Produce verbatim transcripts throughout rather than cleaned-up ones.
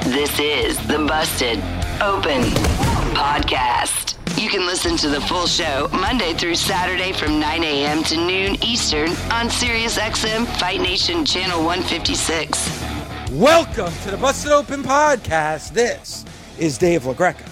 This is the Busted Open Podcast. You can listen to the full show Monday through Saturday from nine a.m. to noon Eastern on Sirius X M Fight Nation Channel one fifty-six. Welcome to the Busted Open Podcast. This is Dave LaGreca.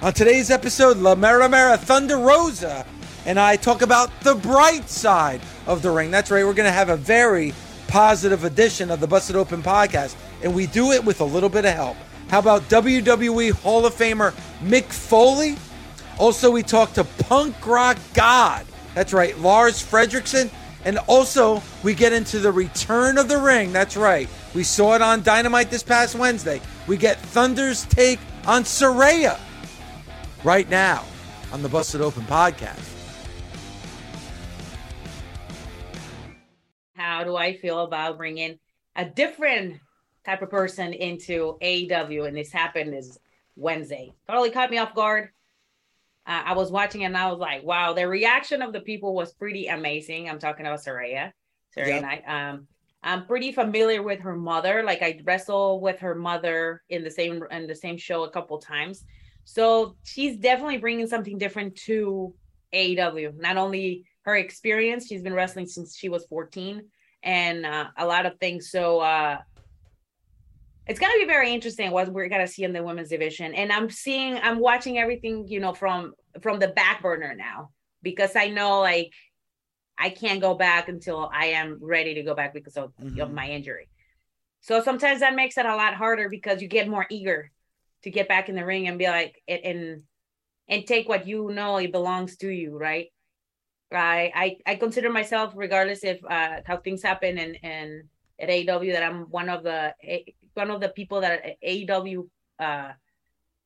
On today's episode, La Mera Mera Thunder Rosa and I talk about the bright side of the ring. That's right, we're going to have a very positive edition of the Busted Open Podcast, and we do it with a little bit of help. How about W W E Hall of Famer Mick Foley? Also, we talked to punk rock god, that's right, Lars Frederiksen, and also we get into the return of the ring. That's right, we saw it on Dynamite this past Wednesday. We get Thunder's take on Saraya right now on the Busted Open Podcast. How do I feel about bringing a different type of person into A E W? And this happened this Wednesday. Totally caught me off guard. Uh, I was watching and I was like, wow, the reaction of the people was pretty amazing. I'm talking about Saraya. Saraya yep. and I. Um, I'm pretty familiar with her mother. Like I wrestled with her mother in the same in the same show a couple times. So she's definitely bringing something different to A E W. Not only her experience, she's been wrestling since she was fourteen and uh, a lot of things. So uh, it's going to be very interesting what we're going to see in the women's division. And I'm seeing, I'm watching everything, you know, from, from the back burner now, because I know like I can't go back until I am ready to go back because of, mm-hmm. of my injury. So sometimes that makes it a lot harder because you get more eager to get back in the ring and be like, and, and take what, you know, it belongs to you. Right. I, I I consider myself, regardless if uh, how things happen and and at A E W, that I'm one of the one of the people that A E W uh,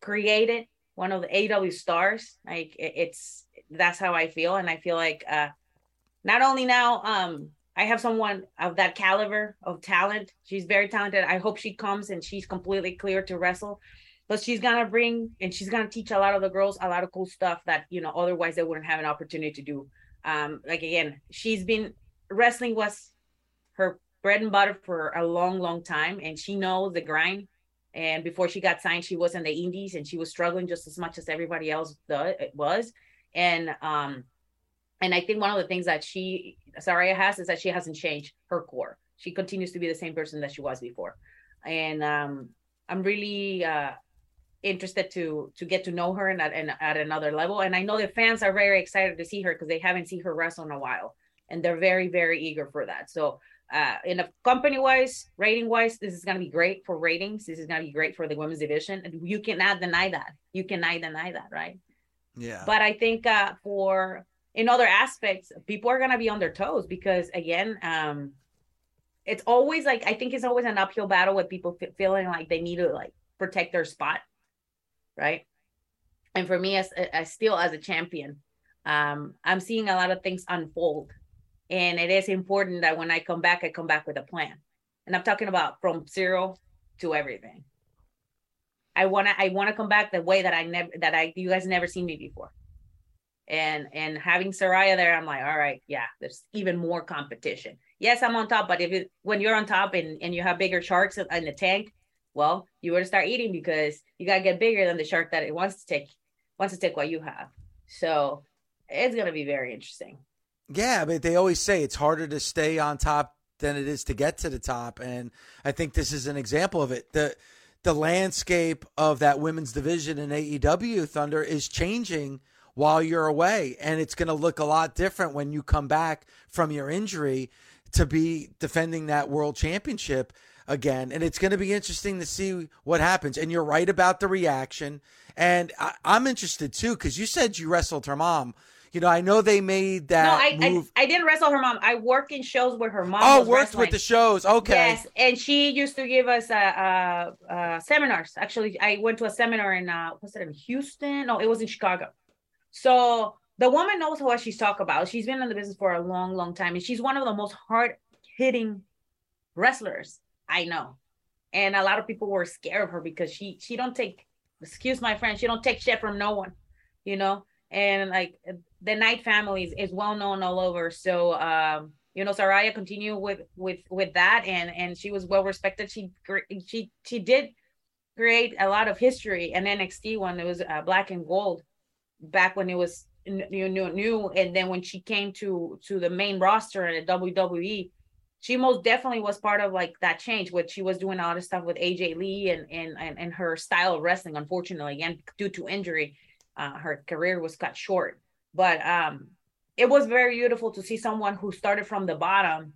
created, one of the A E W stars. Like it, it's that's how I feel, and I feel like uh, not only now um, I have someone of that caliber of talent. She's very talented. I hope she comes and she's completely clear to wrestle, but she's gonna bring and she's gonna teach a lot of the girls a lot of cool stuff that, you know, otherwise they wouldn't have an opportunity to do. Um, like, again, she's been, wrestling was her bread and butter for a long, long time. And she knows the grind. And before she got signed, she was in the indies and she was struggling just as much as everybody else was. And, um, and I think one of the things that she, Saraya has is that she hasn't changed her core. She continues to be the same person that she was before. And, um, I'm really, uh, interested to to get to know her and at, and at another level. And I know the fans are very excited to see her because they haven't seen her wrestle in a while, and they're very very eager for that. So uh in a company wise, rating wise, this is going to be great for ratings. This is going to be great for the women's division, and you cannot deny that. You cannot deny that, right? Yeah. But I think uh for in other aspects, people are going to be on their toes because, again, um it's always like, I think it's always an uphill battle with people f- feeling like they need to like protect their spot. Right. And for me, as, as still as a champion, um, I'm seeing a lot of things unfold. And it is important that when I come back, I come back with a plan. And I'm talking about from zero to everything. I wanna I wanna come back the way that I never that I you guys never seen me before. And and having Saraya there, I'm like, all right, yeah, there's even more competition. Yes, I'm on top, but if it, when you're on top and, and you have bigger sharks in the tank, well, you want to start eating because you got to get bigger than the shark that it wants to take, wants to take what you have. So it's going to be very interesting. Yeah, but they always say it's harder to stay on top than it is to get to the top. And I think this is an example of it. The the landscape of that women's division in A E W, Thunder, is changing while you're away. And it's going to look a lot different when you come back from your injury to be defending that world championship again. And it's going to be interesting to see what happens. And you're right about the reaction. And I, I'm interested too, because you said you wrestled her mom. You know, I know they made that no, I, move. I, I didn't wrestle her mom. I worked in shows where her mom oh, was worked wrestling. With the shows. Okay. Yes, and she used to give us uh, uh, uh, seminars. Actually, I went to a seminar in, uh, was it in Houston? No, it was in Chicago. So the woman knows what she's talking about. She's been in the business for a long, long time. And she's one of the most hard-hitting wrestlers I know. And a lot of people were scared of her because she she don't take, excuse my friend, she don't take shit from no one, you know? And like the Knight family is, is well known all over. So, um, you know, Saraya continued with, with, with that. And, and she was well respected. She, she, she did create a lot of history in N X T when it was uh, black and gold back when it was new, new, new. And then when she came to, to the main roster at W W E, she most definitely was part of like that change, which she was doing a lot of stuff with A J Lee and, and, and, and her style of wrestling, unfortunately, and due to injury, uh, her career was cut short. But um, it was very beautiful to see someone who started from the bottom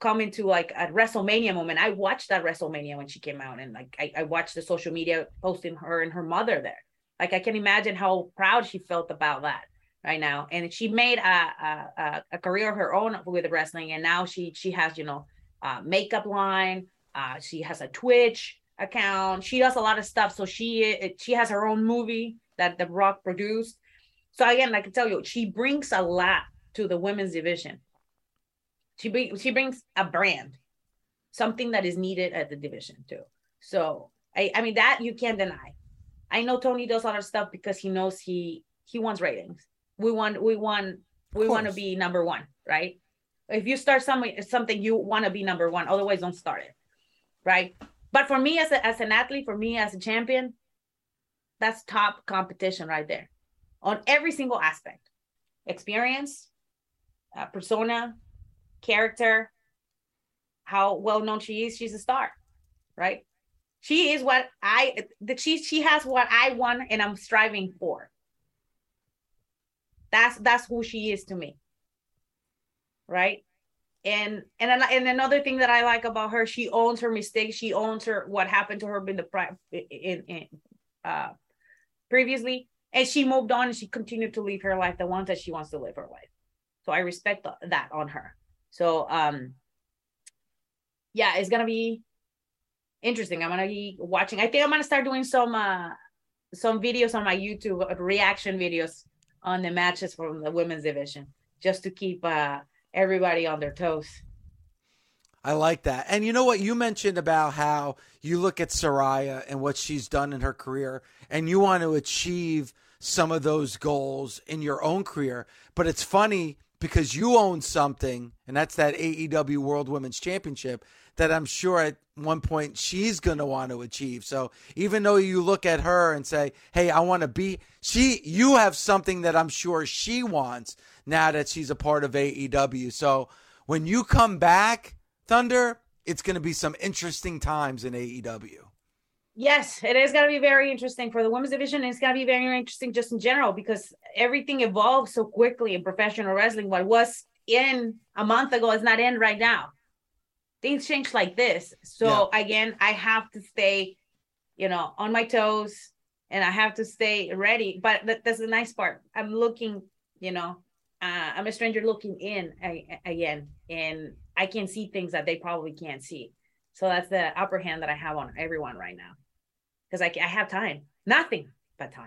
come into like a WrestleMania moment. I watched that WrestleMania when she came out, and like I, I watched the social media posting her and her mother there. Like I can imagine how proud she felt about that right now. And she made a a, a career of her own with wrestling, and now she she has you know a makeup line. Uh, she has a Twitch account. She does a lot of stuff. So she she has her own movie that The Rock produced. So again, I can tell you, she brings a lot to the women's division. She be, she brings a brand, something that is needed at the division too. So I, I mean that you can't deny. I know Tony does a lot of stuff because he knows he he wants ratings. We want we want we want to be number one, right? If you start something something, you want to be number one. Otherwise, don't start it, right? But for me as a, as an athlete, for me as a champion, that's top competition right there. On every single aspect, experience, uh, persona, character, how well known she is. She's a star, right? She is what I, the, she she has what I want and I'm striving for. That's that's who she is to me, right? And and and another thing that I like about her, she owns her mistakes. She owns her what happened to her in the in, in uh, previously. And she moved on and she continued to live her life, the ones that she wants to live her life. So I respect that on her. So, um, yeah, it's going to be interesting. I'm going to be watching. I think I'm going to start doing some uh, some videos on my YouTube, uh, reaction videos on the matches from the women's division, just to keep uh, everybody on their toes. I like that. And you know what you mentioned about how you look at Saraya and what she's done in her career and you want to achieve some of those goals in your own career. But it's funny because you own something, and that's that A E W World Women's Championship that I'm sure at one point she's going to want to achieve. So even though you look at her and say, hey, I want to be she, you have something that I'm sure she wants now that she's a part of A E W. So when you come back, Thunder, it's going to be some interesting times in A E W. Yes, it is going to be very interesting for the women's division. And it's going to be very interesting just in general because everything evolves so quickly in professional wrestling. What was in a month ago is not in right now. Things change like this. So yeah. Again, I have to stay, you know, on my toes and I have to stay ready. But that, that's the nice part. I'm looking, you know, uh, I'm a stranger looking in I, I, again and I can see things that they probably can't see. So that's the upper hand that I have on everyone right now. Because I, I have time. Nothing but time.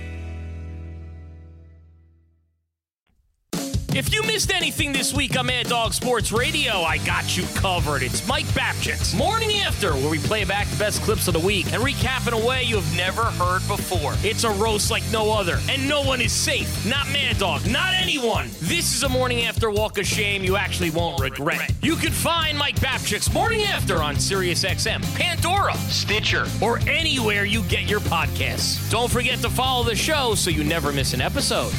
If you missed anything this week on Mad Dog Sports Radio, I got you covered. It's Mike Babchick's Morning After, where we play back the best clips of the week and recap in a way you have never heard before. It's a roast like no other, and no one is safe. Not Mad Dog, not anyone. This is a Morning After walk of shame you actually won't regret. You can find Mike Babchick's Morning After on Sirius X M, Pandora, Stitcher, or anywhere you get your podcasts. Don't forget to follow the show so you never miss an episode.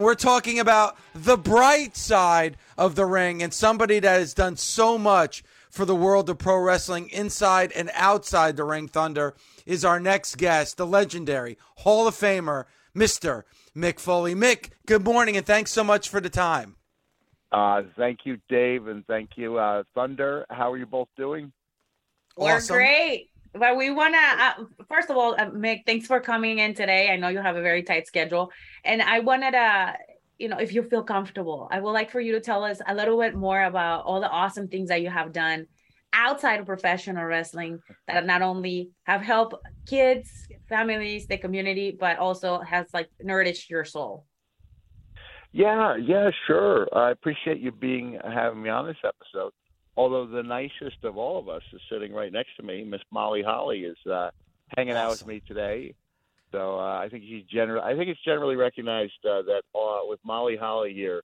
We're talking about the bright side of the ring and somebody that has done so much for the world of pro wrestling inside and outside the ring. Thunder is our next guest, the legendary Hall of Famer, Mister Mick Foley. Mick, good morning, and thanks so much for the time. Uh, thank you, Dave, and thank you, uh, Thunder. How are you both doing? We're awesome. Great. Well, we want to, uh, first of all, uh, Mick, thanks for coming in today. I know you have a very tight schedule. And I wanted to, you know, if you feel comfortable, I would like for you to tell us a little bit more about all the awesome things that you have done outside of professional wrestling that not only have helped kids, families, the community, but also has like nourished your soul. Yeah, yeah, sure. I appreciate you being having me on this episode. Although the nicest of all of us is sitting right next to me. Miss Molly Holly is uh, hanging out with me today. So uh, I think she's general. I think it's generally recognized uh, that uh, with Molly Holly here,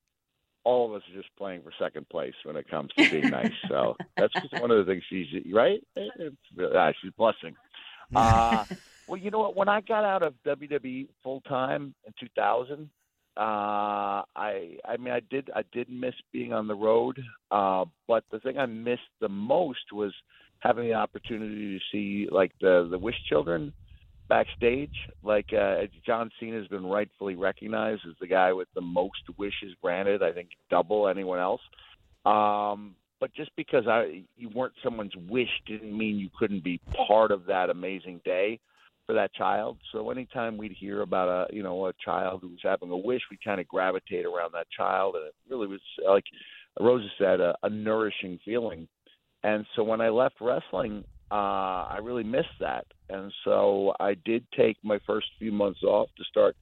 all of us are just playing for second place when it comes to being nice. So that's just one of the things she's right. It's, uh, she's blushing. Uh, well, you know what? When I got out of W W E full time in two thousand, Uh, I I mean I did I did miss being on the road, uh, but the thing I missed the most was having the opportunity to see like the the Wish Children backstage. Like uh, John Cena has been rightfully recognized as the guy with the most wishes granted. I think double anyone else. Um, but just because I you weren't someone's wish didn't mean you couldn't be part of that amazing day for that child. So anytime we'd hear about a you know a child who was having a wish, we kind of gravitate around that child, and it really was, like Rosa said, a, a nourishing feeling. And so when I left wrestling, uh, I really missed that. And so I did take my first few months off to start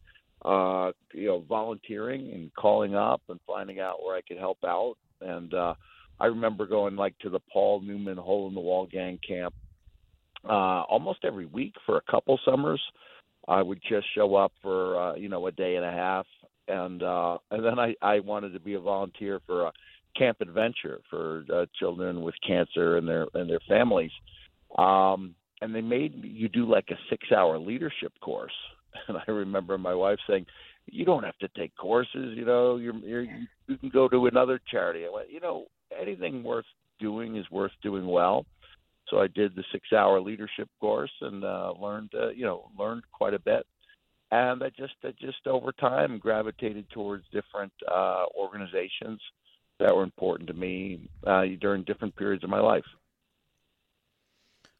uh, you know volunteering and calling up and finding out where I could help out. And uh, I remember going like to the Paul Newman Hole in the Wall Gang Camp Uh, almost every week for a couple summers. I would just show up for, uh, you know, a day and a half. And uh, and then I, I wanted to be a volunteer for a Camp Adventure for uh, children with cancer and their and their families. Um, and they made you do like a six-hour leadership course. And I remember my wife saying, you don't have to take courses, you know, you're, you're, you can go to another charity. I went, you know, anything worth doing is worth doing well. So I did the six-hour leadership course and uh, learned, uh, you know, learned quite a bit. And I just, I just over time gravitated towards different uh, organizations that were important to me uh, during different periods of my life.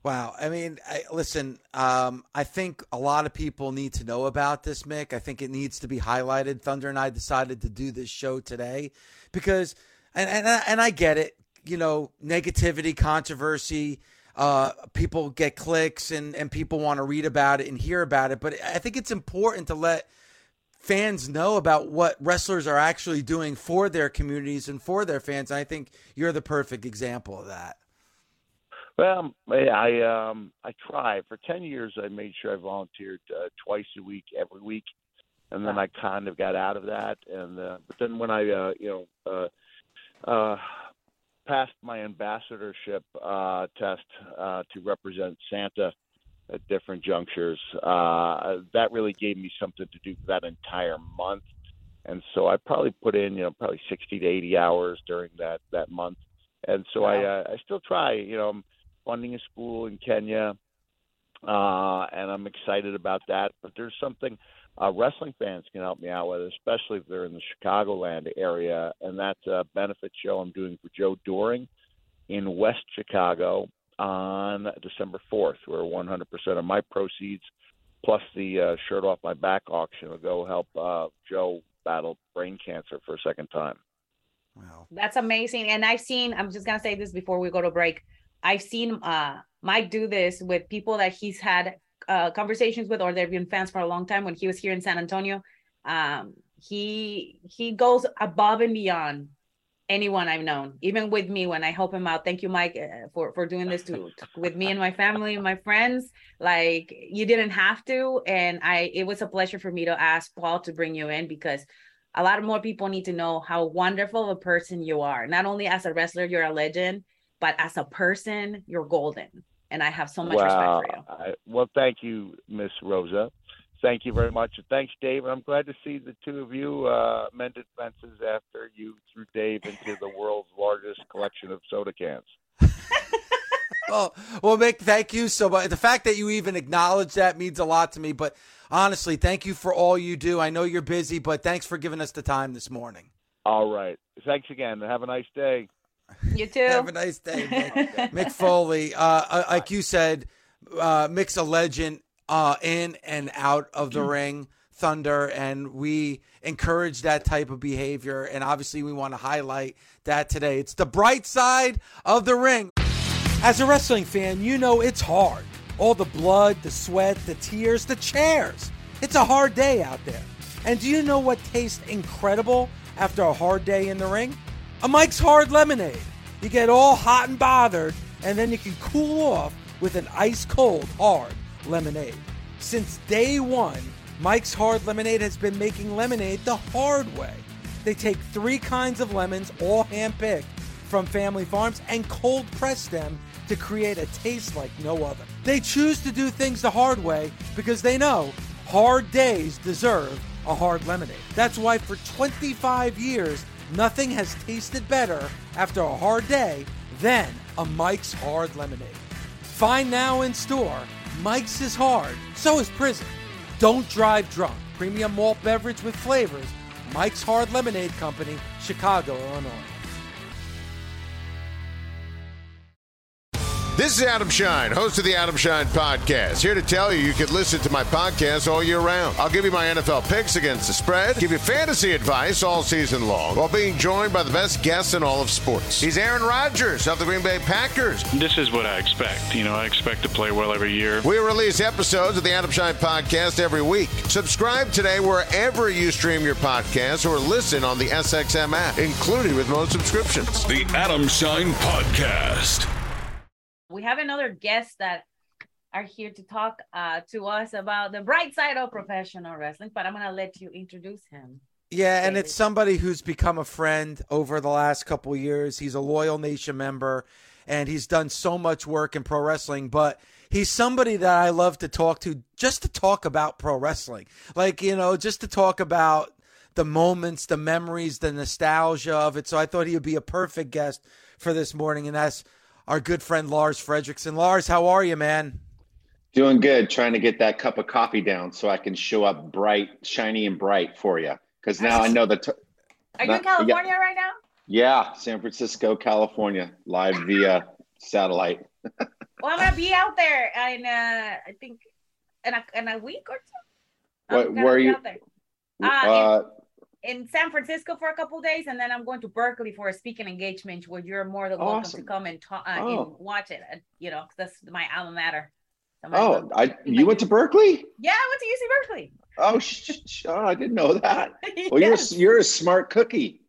Wow. I mean, I, listen, um, I think a lot of people need to know about this, Mick. I think it needs to be highlighted. Thunder and I decided to do this show today because, and and, and I get it, you know, negativity, controversy, Uh, people get clicks and, and people want to read about it and hear about it. But I think it's important to let fans know about what wrestlers are actually doing for their communities and for their fans. And I think you're the perfect example of that. Well, I um, I tried. For ten years, I made sure I volunteered uh, twice a week, every week. And then I kind of got out of that. And uh, but then when I, uh, you know, uh, uh, passed my ambassadorship uh, test uh, to represent Santa at different junctures. Uh, that really gave me something to do for that entire month. And so I probably put in, you know, probably sixty to eighty hours during that, that month. And so wow. I, uh, I still try, you know, I'm funding a school in Kenya. uh, and I'm excited about that. But there's something uh, wrestling fans can help me out with, especially if they're in the Chicagoland area, and that's a benefit show I'm doing for Joe Doering in West Chicago on December fourth, where one hundred percent of my proceeds plus the uh, shirt off my back auction will go help uh, Joe battle brain cancer for a second time. Wow. That's amazing. And I've seen, I'm just going to say this before we go to break. I've seen uh, Mike do this with people that he's had uh, conversations with, or they've been fans for a long time. When he was here in San Antonio, um, he, he goes above and beyond anyone I've known, even with me when I help him out. Thank you, Mike, uh, for, for doing this to, with me and my family and my friends. Like, you didn't have to. And I, it was a pleasure for me to ask Paul to bring you in, because a lot of more people need to know how wonderful of a person you are. Not only as a wrestler, you're a legend, but as a person, you're golden. And I have so much wow. respect for you. I, well, thank you, Miss Rosa. Thank you very much. And thanks, Dave. I'm glad to see the two of you uh, mended fences after you threw Dave into the world's largest collection of soda cans. Well, well, Mick, thank you so much. The fact that you even acknowledge that means a lot to me. But honestly, thank you for all you do. I know you're busy, but thanks for giving us the time this morning. All right. Thanks again. Have a nice day. You too. Have a nice day, Mick. Mick Foley, uh, like you said, uh, Mick's a legend uh, in and out of the mm-hmm. ring, Thunder, and we encourage that type of behavior. And obviously, we want to highlight that today. It's the bright side of the ring. As a wrestling fan, you know it's hard. All the blood, the sweat, the tears, the chairs. It's a hard day out there. And do you know what tastes incredible after a hard day in the ring? A Mike's Hard Lemonade. You get all hot and bothered, and then you can cool off with an ice-cold hard lemonade. Since day one, Mike's Hard Lemonade has been making lemonade the hard way. They take three kinds of lemons, all hand-picked from family farms, and cold-press them to create a taste like no other. They choose to do things the hard way because they know hard days deserve a hard lemonade. That's why for twenty-five years, nothing has tasted better after a hard day than a Mike's Hard Lemonade. Find now in store. Mike's is hard, so is prison. Don't drive drunk. Premium malt beverage with flavors. Mike's Hard Lemonade Company, Chicago, Illinois. This is Adam Schein, host of the Adam Schein Podcast, here to tell you you can listen to my podcast all year round. I'll give you my N F L picks against the spread, give you fantasy advice all season long, while being joined by the best guests in all of sports. He's Aaron Rodgers of the Green Bay Packers. This is what I expect. You know, I expect to play well every year. We release episodes of the Adam Schein Podcast every week. Subscribe today wherever you stream your podcasts, or listen on the S X M app, included with most subscriptions. The Adam Schein Podcast. We have another guest that are here to talk uh, to us about the bright side of professional wrestling, but I'm going to let you introduce him. Yeah, and it's somebody who's become a friend over the last couple of years. He's a Loyal Nation member, and he's done so much work in pro wrestling, but he's somebody that I love to talk to just to talk about pro wrestling. Like, you know, just to talk about the moments, the memories, the nostalgia of it. So I thought he would be a perfect guest for this morning, and that's our good friend, Lars Frederiksen. Lars, how are you, man? Doing good. Trying to get that cup of coffee down so I can show up bright, shiny and bright for you. Because now I know that. T- are you in California yeah. right now? Yeah, San Francisco, California, live via satellite. Well, I'm going to be out there in, uh, I think, in a, in a week or so. What, where are you? Out there. Uh, uh, in- in San Francisco for a couple of days, and then I'm going to Berkeley for a speaking engagement where you're more than welcome awesome. to come and, ta- uh, oh. and watch it. And, you know, that's my alma mater. So oh, I, you went to Berkeley? Yeah, I went to U C Berkeley. Oh, sh- sh- oh I didn't know that. Well, yes. you're you're a smart cookie.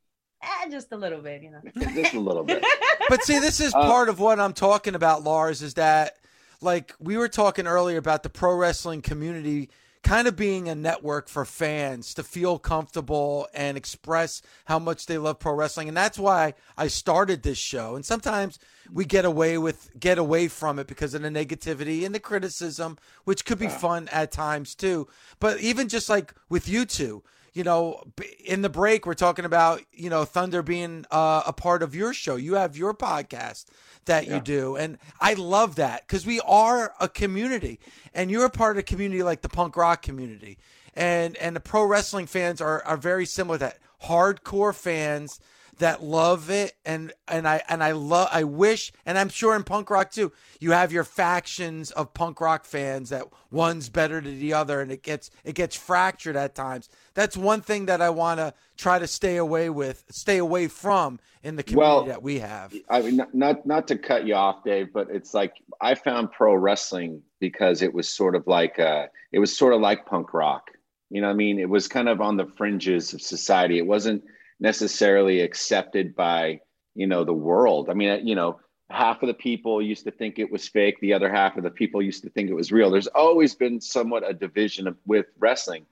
Eh, just a little bit, you know. Just a little bit. But see, this is uh, part of what I'm talking about, Lars, is that, like, we were talking earlier about the pro wrestling community kind of being a network for fans to feel comfortable and express how much they love pro wrestling. And that's why I started this show. And sometimes we get away with get away from it because of the negativity and the criticism, which could be fun at times too. But even just like with you two, you know, in the break, we're talking about, you know, Thunder being uh, a part of your show. You have your podcast that yeah. you do. And I love that because we are a community, and you're a part of a community like the punk rock community. And and the pro wrestling fans are, are very similar to that. Hardcore fans that love it. And, and I, and I love, I wish, and I'm sure in punk rock too, you have your factions of punk rock fans that one's better than the other. And it gets, it gets fractured at times. That's one thing that I want to try to stay away with, stay away from in the community well, that we have. I mean, not, not to cut you off, Dave, but it's like, I found pro wrestling because it was sort of like uh it was sort of like punk rock. You know what I mean? It was kind of on the fringes of society. It wasn't necessarily accepted by, you know, the world. I mean, you know, half of the people used to think it was fake. The other half of the people used to think it was real. There's always been somewhat a division of, with wrestling.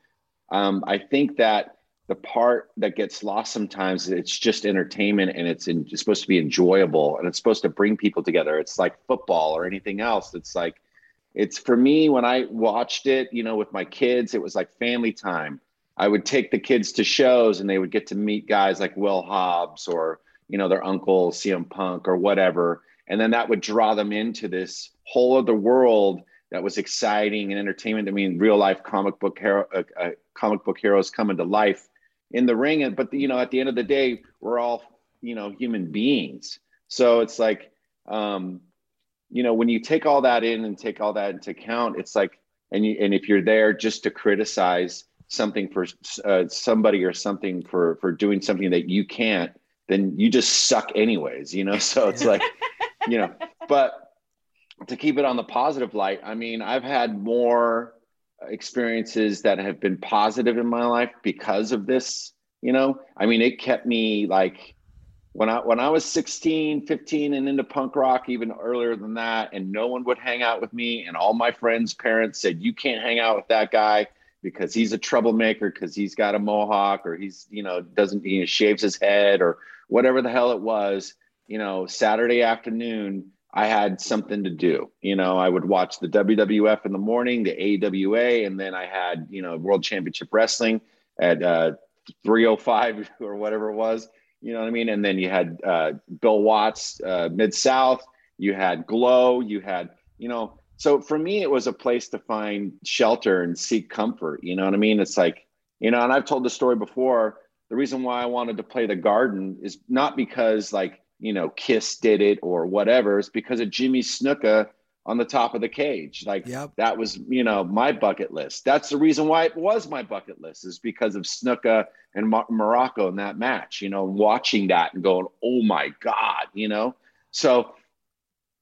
Um, I think that the part that gets lost sometimes is it's just entertainment, and it's, in, it's supposed to be enjoyable, and it's supposed to bring people together. It's like football or anything else. It's like, It's for me, when I watched it, you know, with my kids, it was like family time. I would take the kids to shows, and they would get to meet guys like Will Hobbs or, you know, their uncle, C M Punk or whatever. And then that would draw them into this whole other world that was exciting and entertainment. I mean, real life comic book hero, uh, uh, comic book heroes coming to life in the ring. And, but, you know, at the end of the day, we're all, you know, human beings. So it's like, um, you know, when you take all that in and take all that into account, it's like, and you, and if you're there just to criticize something for uh, somebody or something for, for doing something that you can't, then you just suck anyways, you know? So it's like, you know, but to keep it on the positive light, I mean, I've had more experiences that have been positive in my life because of this, you know? I mean, it kept me like, When I when I was sixteen, fifteen and into punk rock, even earlier than that, and no one would hang out with me, and all my friends' parents said, you can't hang out with that guy because he's a troublemaker, because he's got a mohawk, or he's, you know, doesn't, you know, shaves his head, or whatever the hell it was, you know, Saturday afternoon, I had something to do. You know, I would watch the W W F in the morning, the A W A, and then I had, you know, World Championship Wrestling at uh, three oh five or whatever it was. You know what I mean? And then you had uh, Bill Watts, uh, Mid-South, you had Glow, you had, you know, so for me, it was a place to find shelter and seek comfort. You know what I mean? It's like, you know, and I've told the story before, the reason why I wanted to play the Garden is not because like, you know, KISS did it or whatever. It's because of Jimmy Snuka on the top of the cage. Like yep. that was, you know, my bucket list. That's the reason why it was my bucket list, is because of Snuka and Mo- Morocco in that match, you know, watching that and going, oh my God, you know? So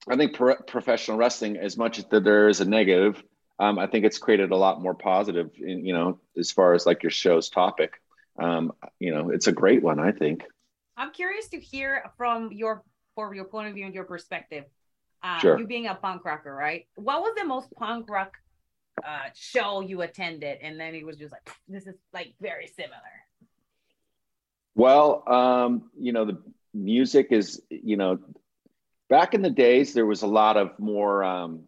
I think pro- professional wrestling, as much as there is a negative, um, I think it's created a lot more positive, in, you know, as far as like your show's topic. Um, you know, it's a great one, I think. I'm curious to hear from your, from your point of view and your perspective. Uh, sure. You being a punk rocker, right? What was the most punk rock uh, show you attended? And then it was just like, this is like very similar. Well, um, you know, the music is, you know, back in the days, there was a lot of more, um,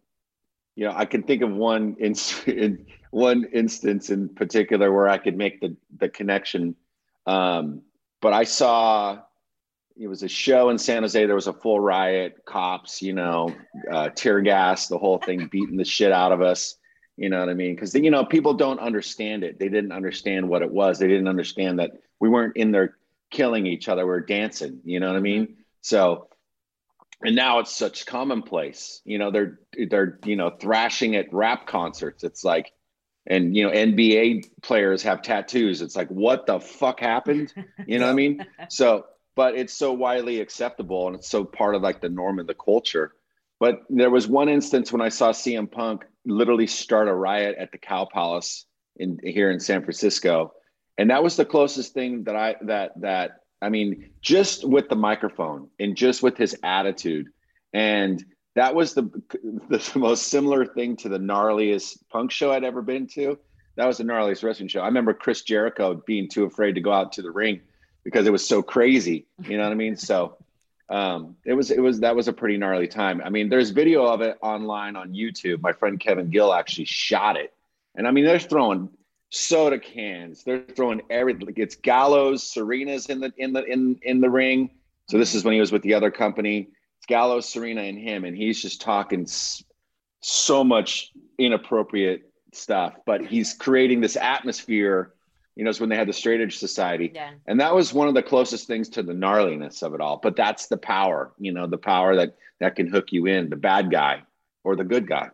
you know, I can think of one in, in one instance in particular where I could make the, the connection. Um, but I saw... It was a show in San Jose. There was a full riot, cops, you know, uh, tear gas, the whole thing, beating the shit out of us. You know what I mean? Because, you know, people don't understand it. They didn't understand what it was. They didn't understand that we weren't in there killing each other. We were dancing. You know what I mean? So, and now it's such commonplace. You know, they're, they're, you know, thrashing at rap concerts. It's like, and, you know, N B A players have tattoos. It's like, what the fuck happened? You know what I mean? So, but it's so widely acceptable, and it's so part of like the norm and the culture. But there was one instance when I saw C M Punk literally start a riot at the Cow Palace in here in San Francisco. And that was the closest thing that I, that, that, I mean, just with the microphone and just with his attitude. And that was the, the most similar thing to the gnarliest punk show I'd ever been to. That was the gnarliest wrestling show. I remember Chris Jericho being too afraid to go out to the ring because it was so crazy, you know what I mean? So um, it was, it was, that was a pretty gnarly time. I mean, there's video of it online on YouTube. My friend Kevin Gill actually shot it. And I mean, they're throwing soda cans. They're throwing everything. It's Gallows, Serena's in the in the in in the ring. So this is when he was with the other company. It's Gallows, Serena, and him, and he's just talking so much inappropriate stuff. But he's creating this atmosphere. You know, it's when they had the Straight Edge Society. Yeah. And that was one of the closest things to the gnarliness of it all. But that's the power, you know, the power that, that can hook you in, the bad guy or the good guy.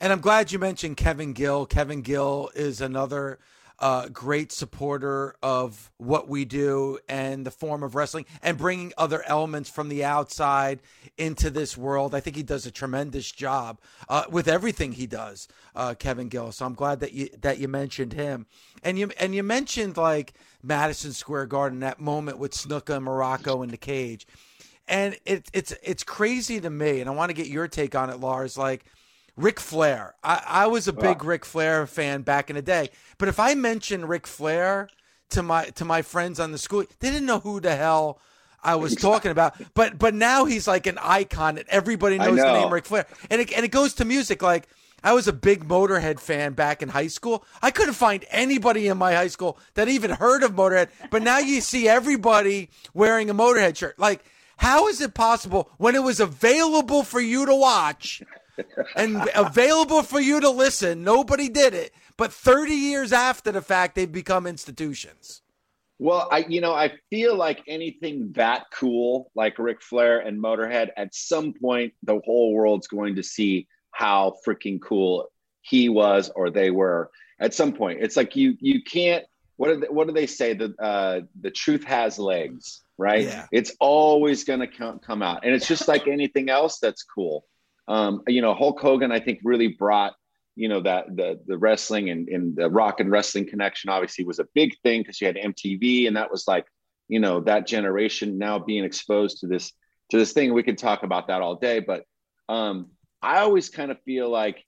And I'm glad you mentioned Kevin Gill. Kevin Gill is another uh, great supporter of what we do and the form of wrestling and bringing other elements from the outside into this world. I think he does a tremendous job uh, with everything he does, uh, Kevin Gill. So I'm glad that you that you mentioned him. And you and you mentioned like Madison Square Garden, that moment with Snuka and Morocco in the cage, and it, it's it's crazy to me. And I want to get your take on it, Lars. Like Ric Flair, I, I was a big wow. Ric Flair fan back in the day. But if I mentioned Ric Flair to my to my friends on the school, they didn't know who the hell I was talking about. But but now he's like an icon, and everybody knows know. the name Ric Flair. And it, and it goes to music like. I was a big Motorhead fan back in high school. I couldn't find anybody in my high school that even heard of Motorhead. But now you see everybody wearing a Motorhead shirt. Like, how is it possible when it was available for you to watch and available for you to listen? Nobody did it. But thirty years after the fact, they've become institutions. Well, I, you know, I feel like anything that cool, like Ric Flair and Motorhead, at some point, the whole world's going to see how freaking cool he was or they were at some point. It's like you you can't what are they, what do they say the uh the truth has legs, right? Yeah. It's always going to come come out, and it's just like anything else that's cool. Um you know, Hulk Hogan I think really brought, you know, that the the wrestling and, and the rock and wrestling connection obviously was a big thing because you had M T V, and that was like, you know, that generation now being exposed to this to this thing. We could talk about that all day, but um I always kind of feel like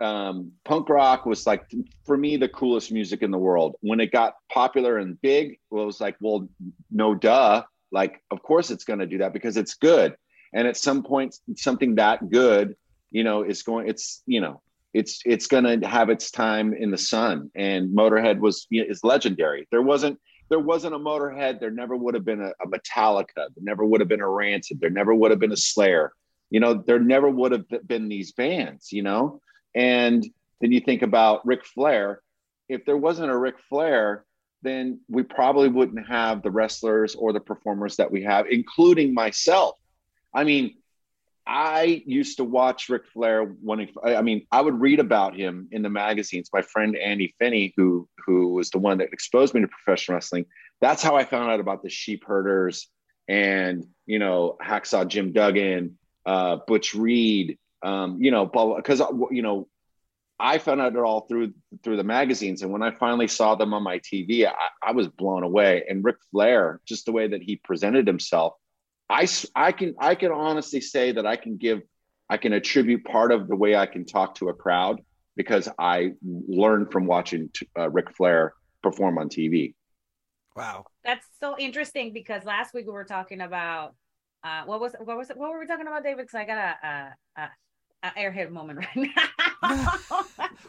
um, punk rock was like, for me, the coolest music in the world. When it got popular and big, well, it was like, well, no duh. Like, of course it's going to do that because it's good. And at some point, something that good, you know, is going, it's, you know, it's, it's going to have its time in the sun. And Motorhead was, you know, is legendary. There wasn't, there wasn't a Motorhead. There never would have been a, a Metallica. There never would have been a Rancid. There never would have been a Slayer. You know, there never would have been these bands, you know? And then you think about Ric Flair. If there wasn't a Ric Flair, then we probably wouldn't have the wrestlers or the performers that we have, including myself. I mean, I used to watch Ric Flair when, I mean, I would read about him in the magazines. My friend Andy Finney, who, who was the one that exposed me to professional wrestling, that's how I found out about the Sheep Herders and, you know, Hacksaw Jim Duggan, uh Butch Reed, um you know, because you know, I found out it all through through the magazines, and when I finally saw them on my T V, I, I was blown away. And Ric Flair, just the way that he presented himself, I I can I can honestly say that I can give I can attribute part of the way I can talk to a crowd because I learned from watching uh, Ric Flair perform on T V. Wow, that's so interesting because last week we were talking about. Uh, what was what was what were we talking about, David? Because I got a, a, a, a airhead moment right now.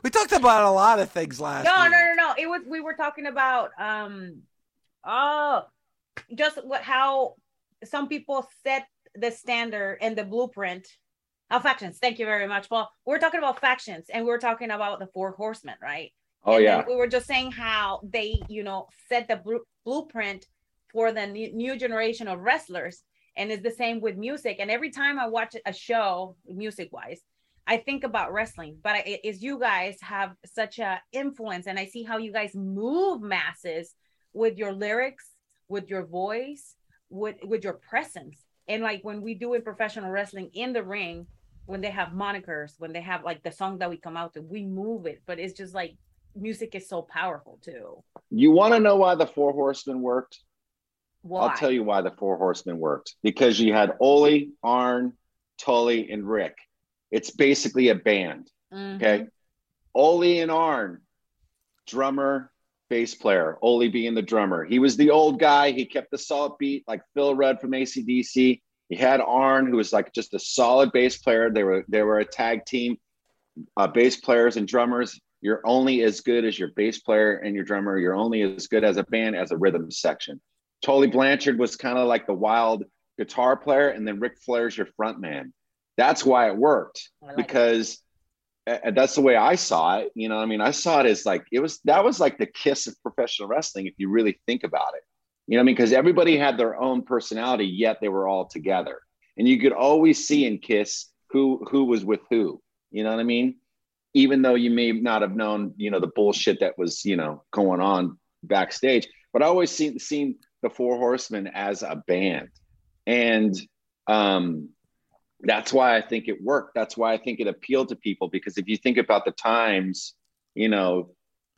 We talked about a lot of things last. No, week. no, no, no. It was we were talking about um, oh, just what how some people set the standard and the blueprint of factions. Thank you very much, Paul. We're talking about factions, and we're talking about the Four Horsemen, right? Oh and yeah. We were just saying how they, you know, set the bl- blueprint for the new, new generation of wrestlers. And it's the same with music. And every time I watch a show, music-wise, I think about wrestling. But I, is you guys have such an influence. And I see how you guys move masses with your lyrics, with your voice, with, with your presence. And like when we do in professional wrestling in the ring, when they have monikers, when they have like the song that we come out to, we move it. But it's just like music is so powerful too. You want to know why the Four Horsemen worked? Why? I'll tell you why the Four Horsemen worked. Because you had Ole, Arn, Tully, and Rick. It's basically a band. Mm-hmm. Okay. Ole and Arn, drummer, bass player. Ole being the drummer. He was the old guy. He kept the solid beat like Phil Rudd from A C D C. You had Arn, who was like just a solid bass player. They were they were a tag team, uh, bass players and drummers. You're only as good as your bass player and your drummer. You're only as good as a band as a rhythm section. Tully Blanchard was kind of like the wild guitar player, and then Ric Flair's your front man. That's why it worked, like because it. That's the way I saw it. You know, I mean, I saw it as like, it was, that was like the KISS of professional wrestling, if you really think about it. You know what I mean? Because everybody had their own personality, yet they were all together. And you could always see in KISS who who was with who. You know what I mean? Even though you may not have known, you know, the bullshit that was, you know, going on backstage, but I always seen, seen the Four Horsemen as a band. And um, that's why I think it worked. That's why I think it appealed to people, because if you think about the times, you know,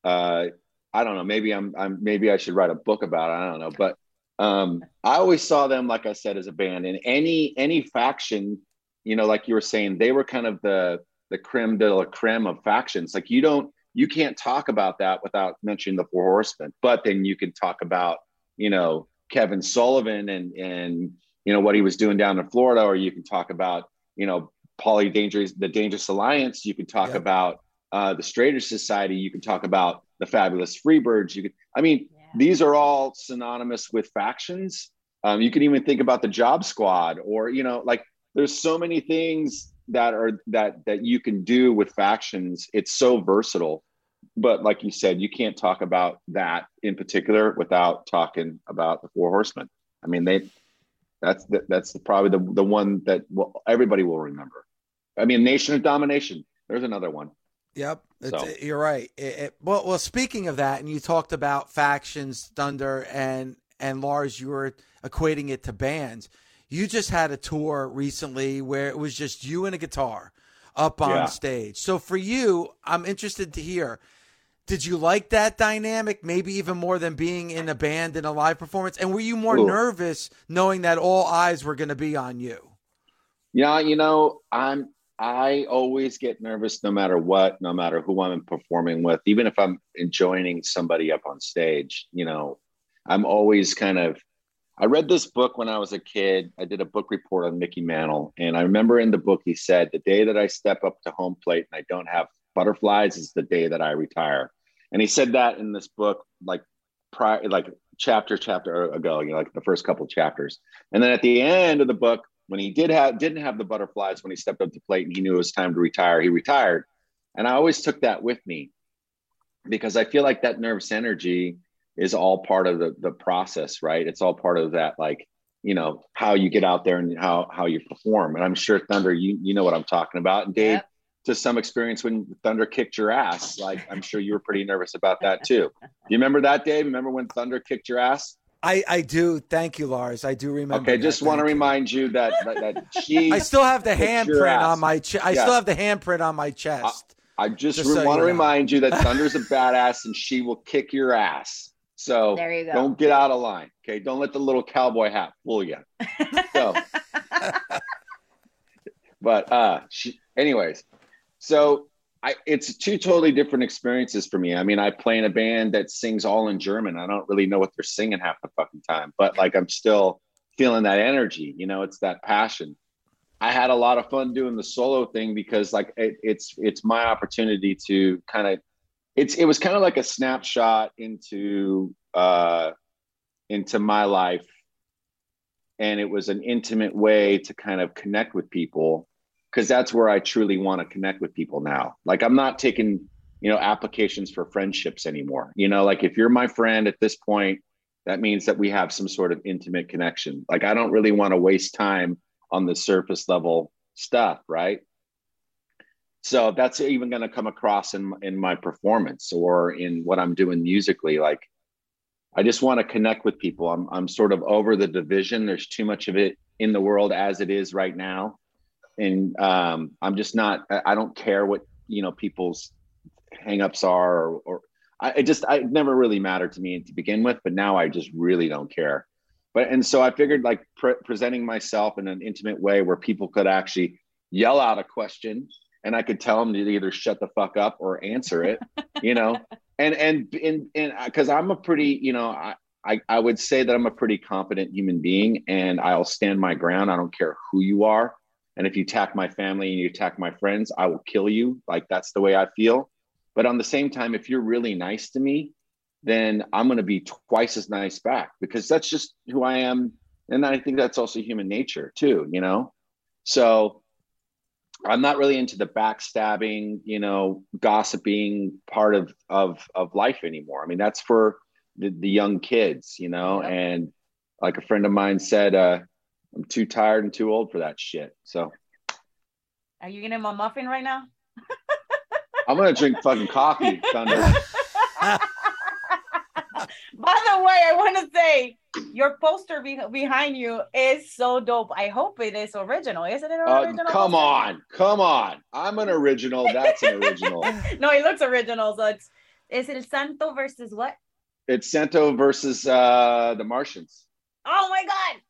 uh, I don't know, maybe I'm, I'm, maybe I should write a book about it. I don't know. But um, I always saw them, like I said, as a band. And any, any faction, you know, like you were saying, they were kind of the, the creme de la creme of factions. Like you don't, you can't talk about that without mentioning the Four Horsemen, but then you can talk about, you know, Kevin Sullivan and, and, you know, what he was doing down in Florida, or you can talk about, you know, Paulie Dangerous, the Dangerous Alliance. You can talk yeah. about uh, the Straighters Society. You can talk about the Fabulous Freebirds. You could, I mean, yeah. these are all synonymous with factions. Um, you can even think about the Job Squad, or, you know, like there's so many things that are that that you can do with factions. It's so versatile, but like you said, you can't talk about that in particular without talking about the Four Horsemen. I mean, they that's the, that's the, probably the, the one that will, everybody will remember. I mean, Nation of Domination, there's another one. Yep, so. It's, it, you're right. It, it, well, well, speaking of that, and you talked about factions, Thunder, and and Lars, you were equating it to bands. You just had a tour recently where it was just you and a guitar up on yeah. stage. So for you, I'm interested to hear, did you like that dynamic, maybe even more than being in a band in a live performance? And were you more Ooh. nervous knowing that all eyes were going to be on you? Yeah, you know, I'm I always get nervous no matter what, no matter who I'm performing with, even if I'm joining somebody up on stage. You know, I'm always kind of, I read this book when I was a kid. I did a book report on Mickey Mantle. And I remember in the book, he said, the day that I step up to home plate and I don't have butterflies is the day that I retire. And he said that in this book, like prior, like chapter, chapter ago, you know, like the first couple chapters. And then at the end of the book, when he did have, didn't have the butterflies, when he stepped up to plate and he knew it was time to retire, he retired. And I always took that with me because I feel like that nervous energy is all part of the the process, right? It's all part of that, like, you know, how you get out there and how how you perform. And I'm sure, Thunder, you you know what I'm talking about. And Dave, yep. to some experience when Thunder kicked your ass, like, I'm sure you were pretty nervous about that too. Do you remember that, Dave? Remember when Thunder kicked your ass? I, I do. Thank you, Lars. I do remember. Okay, that. just Thank want to you. remind you that that, that she I still have the handprint on my chest. I yes. still have the handprint on my chest. I, I just, just re- so want to know. remind you that Thunder's a badass and she will kick your ass. So there you go. Don't get out of line, okay? Don't let the little cowboy hat fool you. So, but uh, she, anyways, so I, it's two totally different experiences for me. I mean, I play in a band that sings all in German. I don't really know what they're singing half the fucking time, but like I'm still feeling that energy. You know, it's that passion. I had a lot of fun doing the solo thing because like it, it's it's my opportunity to kind of. It's it was kind of like a snapshot into uh, into my life, and it was an intimate way to kind of connect with people, because that's where I truly want to connect with people now. Like I'm not taking, you know, applications for friendships anymore. You know, like if you're my friend at this point, that means that we have some sort of intimate connection. Like I don't really want to waste time on the surface level stuff, right? So that's even going to come across in in my performance or in what I'm doing musically. Like, I just want to connect with people. I'm I'm sort of over the division. There's too much of it in the world as it is right now, and um, I'm just not. I don't care what you know people's hangups are, or, or I it just I it never really mattered to me to begin with. But now I just really don't care. But and so I figured like pre- presenting myself in an intimate way where people could actually yell out a question. And I could tell them to either shut the fuck up or answer it, you know, and, and, and, and cause I'm a pretty, you know, I, I, I would say that I'm a pretty competent human being and I'll stand my ground. I don't care who you are. And if you attack my family and you attack my friends, I will kill you. Like that's the way I feel. But on the same time, if you're really nice to me, then I'm going to be twice as nice back, because that's just who I am. And I think that's also human nature too, you know? So I'm not really into the backstabbing, you know, gossiping part of, of, of life anymore. I mean, that's for the, the young kids, you know, yeah. And like a friend of mine said, uh, I'm too tired and too old for that shit. So are you getting my muffin right now? I'm going to drink fucking coffee, Thunder. By the way, I want to say your poster be- behind you is so dope. I hope it is original. Isn't it an uh, original? Come poster? on. Come on. I'm an original. That's an original. No, it looks original. So it's, is it El Santo versus what? It's Santo versus uh, the Martians. Oh, my God.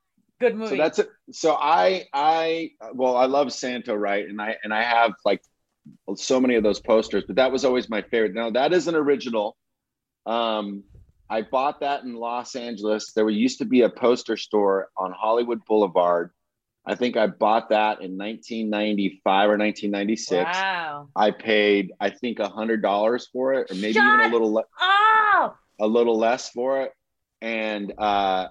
Good movie. So that's it. So I, I, well, I love Santo, right? And I, and I have like so many of those posters, but that was always my favorite. Now that is an original. Um, I bought that in Los Angeles. There used to be a poster store on Hollywood Boulevard. I think I bought that in nineteen ninety-five or nineteen ninety-six. Wow. I paid, I think, one hundred dollars for it, or maybe Shut even a little, le- oh! a little less for it. And uh,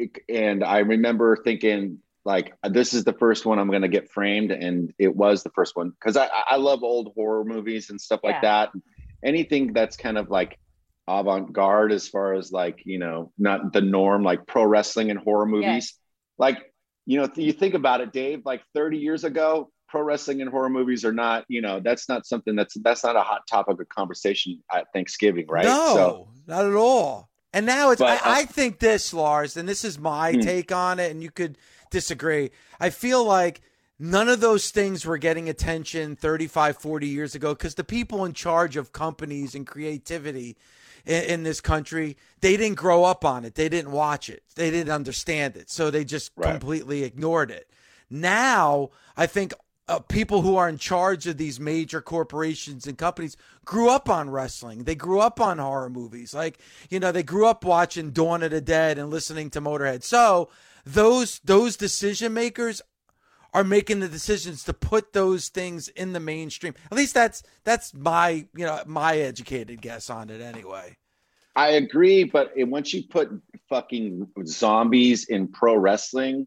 it, and I remember thinking, like, this is the first one I'm going to get framed. And it was the first one, because I, I love old horror movies and stuff like yeah. that. Anything that's kind of like avant-garde as far as like, you know, not the norm, like pro wrestling and horror movies. Yes. Like, you know, th- you think about it, Dave, like thirty years ago, pro wrestling and horror movies are not, you know, that's not something that's, that's not a hot topic of conversation at Thanksgiving, right? No, so, not at all. And now it's, but, I, uh, I think this, Lars, and this is my hmm. take on it, and you could disagree. I feel like none of those things were getting attention thirty-five, forty years ago, because the people in charge of companies and creativity in, in this country, they didn't grow up on it. They didn't watch it. They didn't understand it. So they just right. completely ignored it. Now, I think uh, people who are in charge of these major corporations and companies grew up on wrestling. They grew up on horror movies. Like, you know, they grew up watching Dawn of the Dead and listening to Motorhead. So those those decision makers are making the decisions to put those things in the mainstream. At least that's that's my, you know, my educated guess on it anyway. I agree, but once you put fucking zombies in pro wrestling,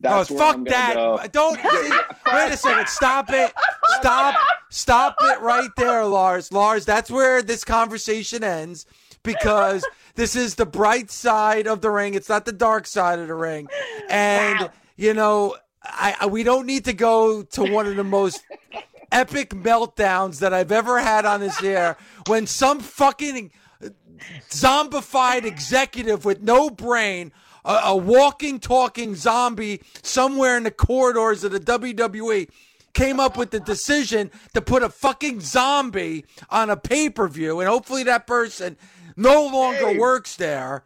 that's oh, where fuck I'm that. Go. Don't wait a second. Stop it. Stop stop it right there, Lars. Lars, that's where this conversation ends, because this is the bright side of the ring. It's not the dark side of the ring. And wow. you know, I, I we don't need to go to one of the most epic meltdowns that I've ever had on this air, when some fucking zombified executive with no brain, a, a walking, talking zombie somewhere in the corridors of the W W E, came up with the decision to put a fucking zombie on a pay-per-view, and hopefully that person no longer Dave. works there.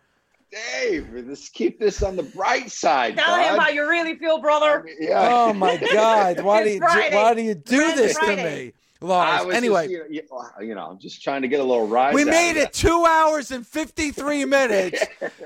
Dave, let's keep this on the bright side. Tell God. him how you really feel, brother. I mean, yeah. Oh my God, why do you do, why do you do Friday. this to me, Lars? Anyway, just, you, know, you know, I'm just trying to get a little rise. We made it two hours and fifty-three minutes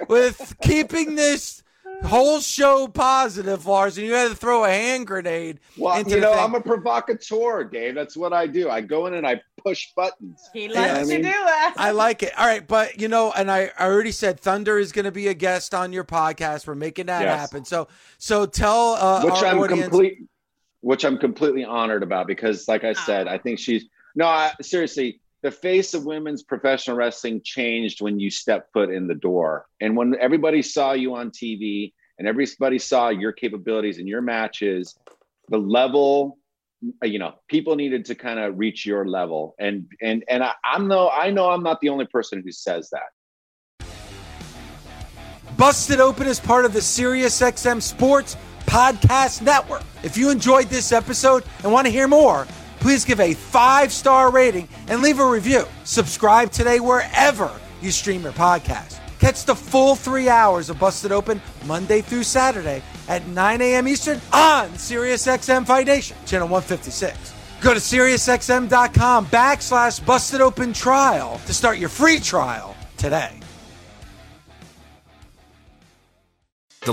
with keeping this whole show positive, Lars, and you had to throw a hand grenade. Well, into you know, I'm a provocateur, Dave. That's what I do. I go in and I push buttons. He loves you know to I mean? do that. I like it. All right, but you know, and I, I already said Thunder is going to be a guest on your podcast. We're making that yes. happen. So, so tell uh, which our I'm audience, complete, which I'm completely honored about, because, like I said, I think she's no. I, seriously, the face of women's professional wrestling changed when you stepped foot in the door, and when everybody saw you on T V and everybody saw your capabilities and your matches, the level. You know, people needed to kind of reach your level, and and and I, I'm no, I know I'm not the only person who says that. Busted Open is part of the Sirius X M Sports Podcast Network. If you enjoyed this episode and want to hear more, please give a five-star rating and leave a review. Subscribe today wherever you stream your podcast. Catch the full three hours of Busted Open Monday through Saturday at nine a.m. Eastern on SiriusXM Foundation, channel one fifty-six. Go to SiriusXM.com backslash Busted Open Trial to start your free trial today. The